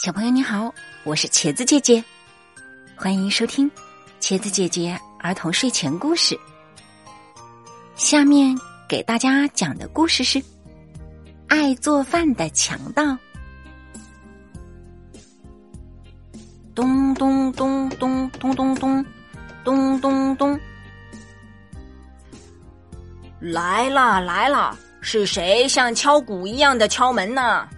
小朋友你好，我是茄子姐姐，欢迎收听茄子姐姐儿童睡前故事。下面给大家讲的故事是《爱做饭的强盗》。咚咚咚咚咚咚咚咚咚咚，来啦来啦，是谁像敲鼓一样的敲门呢？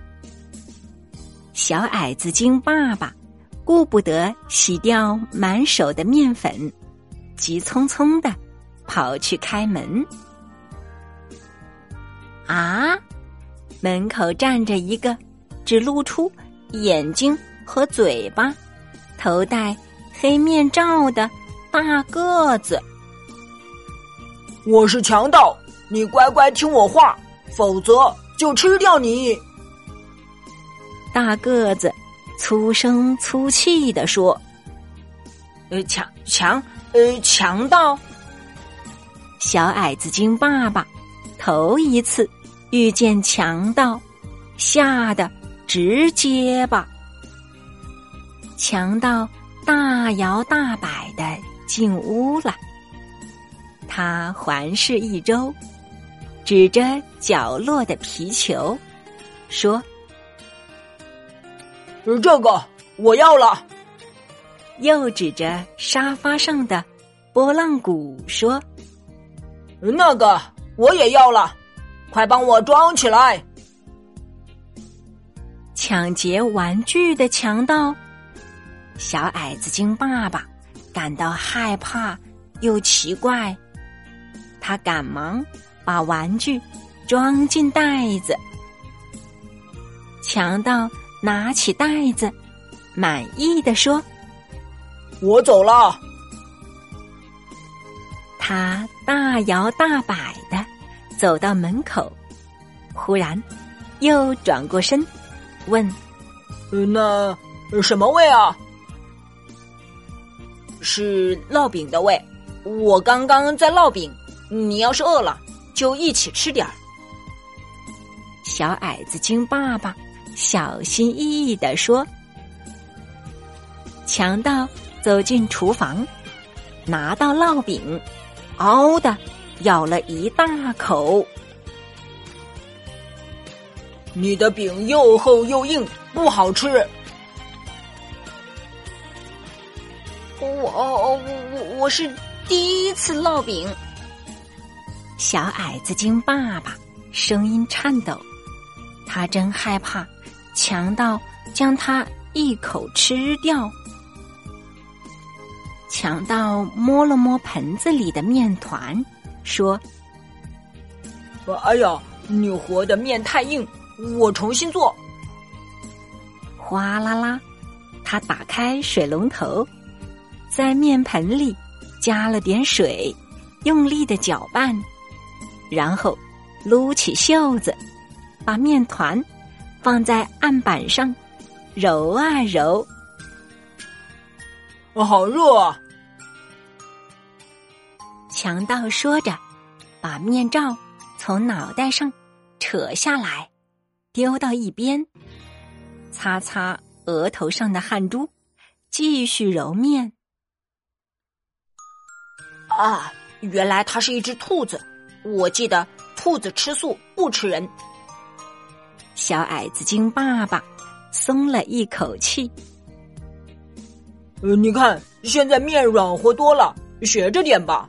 小矮子精爸爸顾不得洗掉满手的面粉，急匆匆地跑去开门。啊！门口站着一个只露出眼睛和嘴巴、头戴黑面罩的大个子。我是强盗，你乖乖听我话，否则就吃掉你。大个子粗声粗气地说：“强盗！”小矮子精爸爸头一次遇见强盗，吓得直结巴。强盗大摇大摆地进屋了，他环视一周，指着角落的皮球说：“这个我要了。”又指着沙发上的拨浪鼓说：“那个我也要了，快帮我装起来。”抢劫玩具的强盗，小矮子精爸爸感到害怕又奇怪，他赶忙把玩具装进袋子。强盗拿起袋子，满意地说：“我走了。”他大摇大摆地走到门口，忽然又转过身问：“那什么味啊？”“是烙饼的味，我刚刚在烙饼，你要是饿了就一起吃点儿。”小矮子精爸爸小心翼翼地说。强盗走进厨房，拿到烙饼，嗷的咬了一大口。“你的饼又厚又硬，不好吃。”“我是第一次烙饼。”小矮子精爸爸声音颤抖，他真害怕强盗将他一口吃掉。强盗摸了摸盆子里的面团说：“哎呀，你和的面太硬，我重新做。”哗啦啦，他打开水龙头，在面盆里加了点水，用力的搅拌，然后撸起袖子，把面团放在案板上揉啊揉。“好热啊！”强盗说着，把面罩从脑袋上扯下来，丢到一边，擦擦额头上的汗珠，继续揉面。啊，原来它是一只兔子，我记得兔子吃素不吃人。小矮子精爸爸松了一口气。“你看，现在面软和多了，学着点吧。”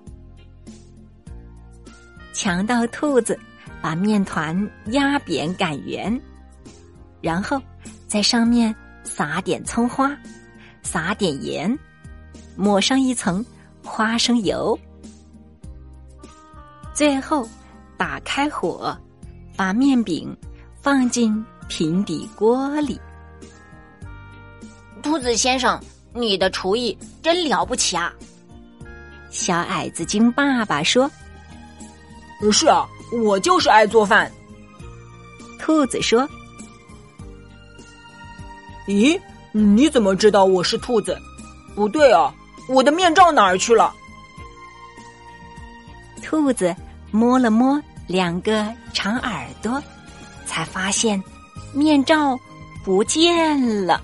强盗兔子把面团压扁擀圆，然后在上面撒点葱花，撒点盐，抹上一层花生油，最后打开火，把面饼放进平底锅里。“兔子先生，你的厨艺真了不起啊！”小矮子精爸爸说。“是啊，我就是爱做饭。”兔子说。“咦，你怎么知道我是兔子？不对啊，我的面罩哪儿去了？”兔子摸了摸两个长耳朵，才发现面罩不见了。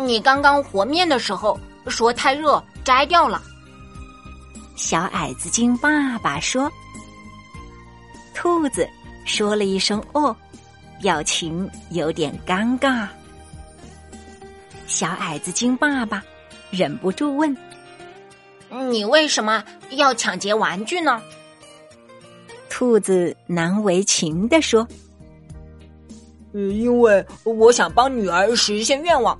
你刚刚和面的时候说太热，摘掉了。”小矮子精爸爸说。兔子说了一声“哦”，表情有点尴尬。小矮子精爸爸忍不住问：“你为什么要抢劫玩具呢？”兔子难为情地说：“因为我想帮女儿实现愿望，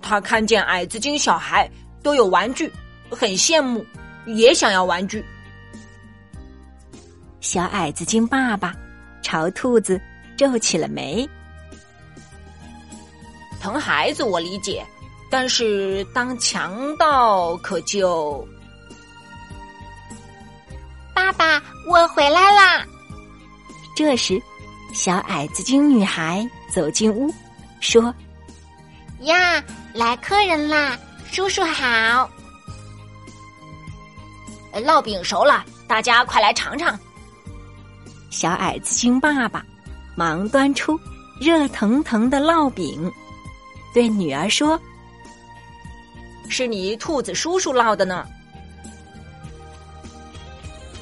她看见矮子精小孩都有玩具，很羡慕，也想要玩具。”小矮子精爸爸朝兔子皱起了眉。疼孩子我理解，但是当强盗可就……爸爸，我回来啦！这时，小矮子精女孩走进屋，说：“呀，来客人啦，叔叔好！烙饼熟了，大家快来尝尝。”小矮子精爸爸忙端出热腾腾的烙饼，对女儿说：“是你兔子叔叔烙的呢。”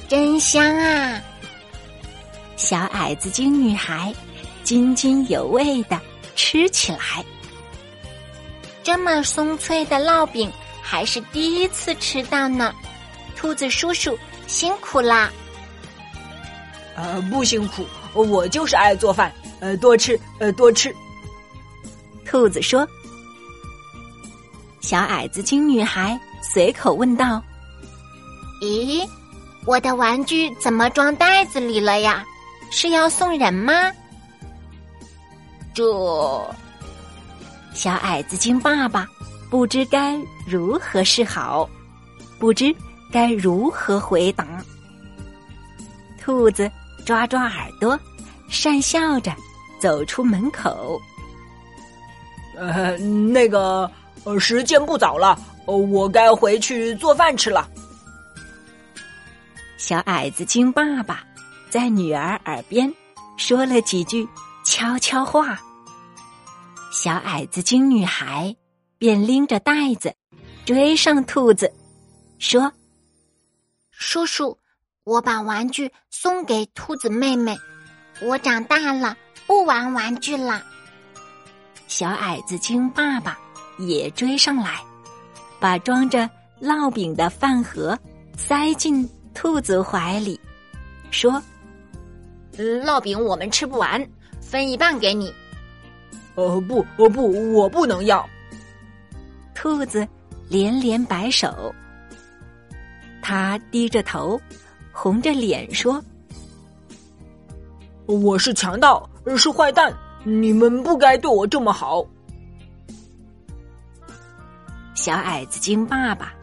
真香啊！小矮子精女孩津津有味地吃起来。这么松脆的烙饼还是第一次吃到呢，兔子叔叔辛苦啦！不辛苦，我就是爱做饭，多吃，多吃。兔子说。小矮子精女孩随口问道：“咦，我的玩具怎么装袋子里了呀？是要送人吗？”这……小矮子精爸爸不知该如何是好，不知该如何回答。兔子抓抓耳朵，讪笑着走出门口。那个，时间不早了，我该回去做饭吃了。小矮子精爸爸在女儿耳边说了几句悄悄话，小矮子精女孩便拎着袋子追上兔子，说：“叔叔，我把玩具送给兔子妹妹，我长大了，不玩玩具了。”小矮子精爸爸也追上来，把装着烙饼的饭盒塞进兔子怀里，说：“烙饼我们吃不完，分一半给你。”“不，我不能要。”兔子连连摆手。他低着头，红着脸说：“我是强盗，是坏蛋，你们不该对我这么好。”小矮子精爸爸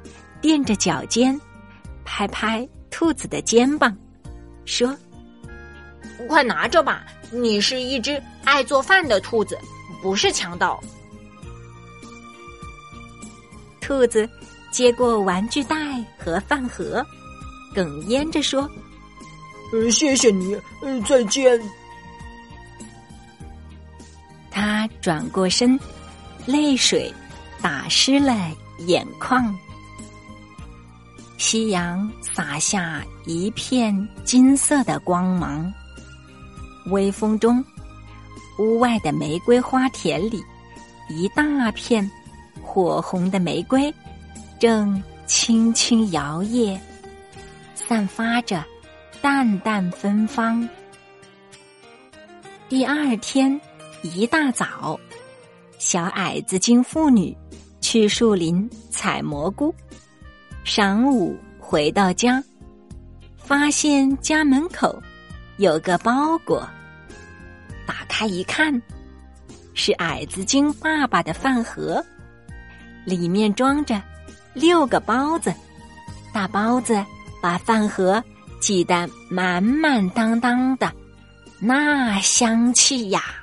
垫着脚尖，拍拍兔子的肩膀，说：“快拿着吧，你是一只爱做饭的兔子，不是强盗。”兔子接过玩具袋和饭盒，哽咽着说：“谢谢你，再见。”他转过身，泪水打湿了眼眶。夕阳洒下一片金色的光芒，微风中，屋外的玫瑰花田里，一大片火红的玫瑰正轻轻摇曳，散发着淡淡芬芳。第二天一大早，小矮子精妇女去树林采蘑菇，晌午回到家，发现家门口有个包裹，打开一看，是矮子精爸爸的饭盒，里面装着6个包子。大包子把饭盒挤得满满当当的，那香气呀！